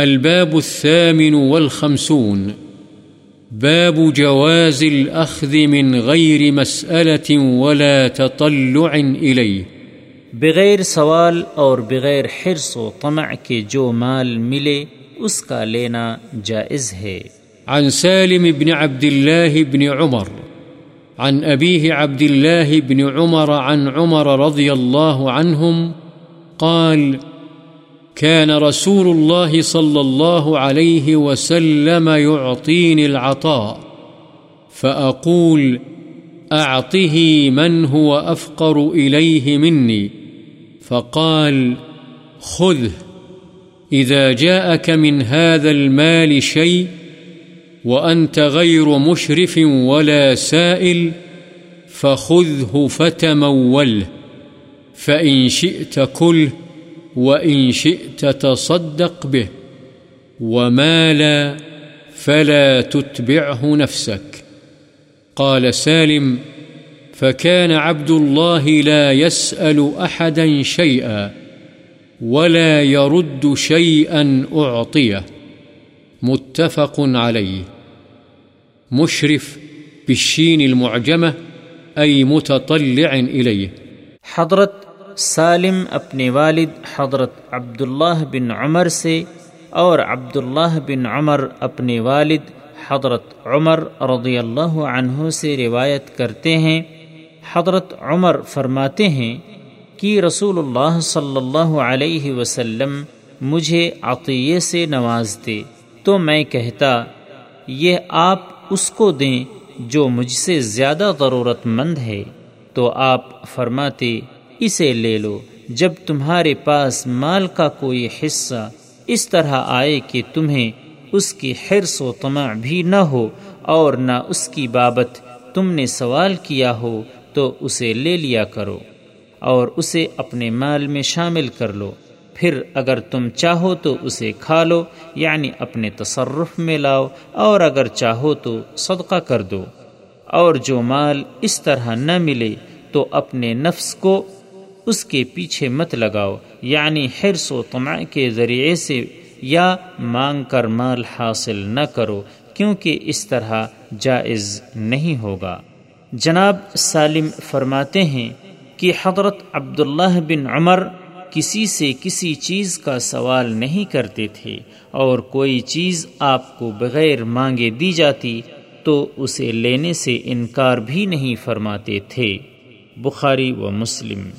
الباب الثامن والخمسون باب جواز الأخذ من غير مسألة ولا تطلع إليه، بغیر سوال اور بغیر حرص و طمع کے جو مال ملے اس کا لینا جائز ہے۔ عن سالم بن عبد الله بن عمر عن أبيه عبد الله بن عمر عن عمر رضي الله عنهم قال: كان رسول الله صلى الله عليه وسلم يعطيني العطاء فأقول: أعطه من هو أفقر إليه مني، فقال: خذه، إذا جاءك من هذا المال شيء وأنت غير مشرف ولا سائل فخذه فتموله، فإن شئت كله وإن شئت تصدق به، وما لا فلا تتبعه نفسك. قال سالم: فكان عبد الله لا يسأل أحدا شيئا ولا يرد شيئا أعطيه، متفق عليه. مشرف بالشين المعجمة أي متطلع إليه۔ حضرت سالم اپنے والد حضرت عبداللہ بن عمر سے اور عبداللہ بن عمر اپنے والد حضرت عمر رضی اللہ عنہ سے روایت کرتے ہیں، حضرت عمر فرماتے ہیں کہ رسول اللہ صلی اللہ علیہ وسلم مجھے عطیے سے نوازتے تو میں کہتا یہ آپ اس کو دیں جو مجھ سے زیادہ ضرورت مند ہے، تو آپ فرماتے اسے لے لو جب تمہارے پاس مال کا کوئی حصہ اس طرح آئے کہ تمہیں اس کی حرص و طمع بھی نہ ہو اور نہ اس کی بابت تم نے سوال کیا ہو تو اسے لے لیا کرو اور اسے اپنے مال میں شامل کر لو، پھر اگر تم چاہو تو اسے کھا لو یعنی اپنے تصرف میں لاؤ، اور اگر چاہو تو صدقہ کر دو، اور جو مال اس طرح نہ ملے تو اپنے نفس کو اس کے پیچھے مت لگاؤ یعنی حرص و طمع کے ذریعے سے یا مانگ کر مال حاصل نہ کرو، کیونکہ اس طرح جائز نہیں ہوگا۔ جناب سالم فرماتے ہیں کہ حضرت عبداللہ بن عمر کسی سے کسی چیز کا سوال نہیں کرتے تھے، اور کوئی چیز آپ کو بغیر مانگے دی جاتی تو اسے لینے سے انکار بھی نہیں فرماتے تھے۔ بخاری و مسلم۔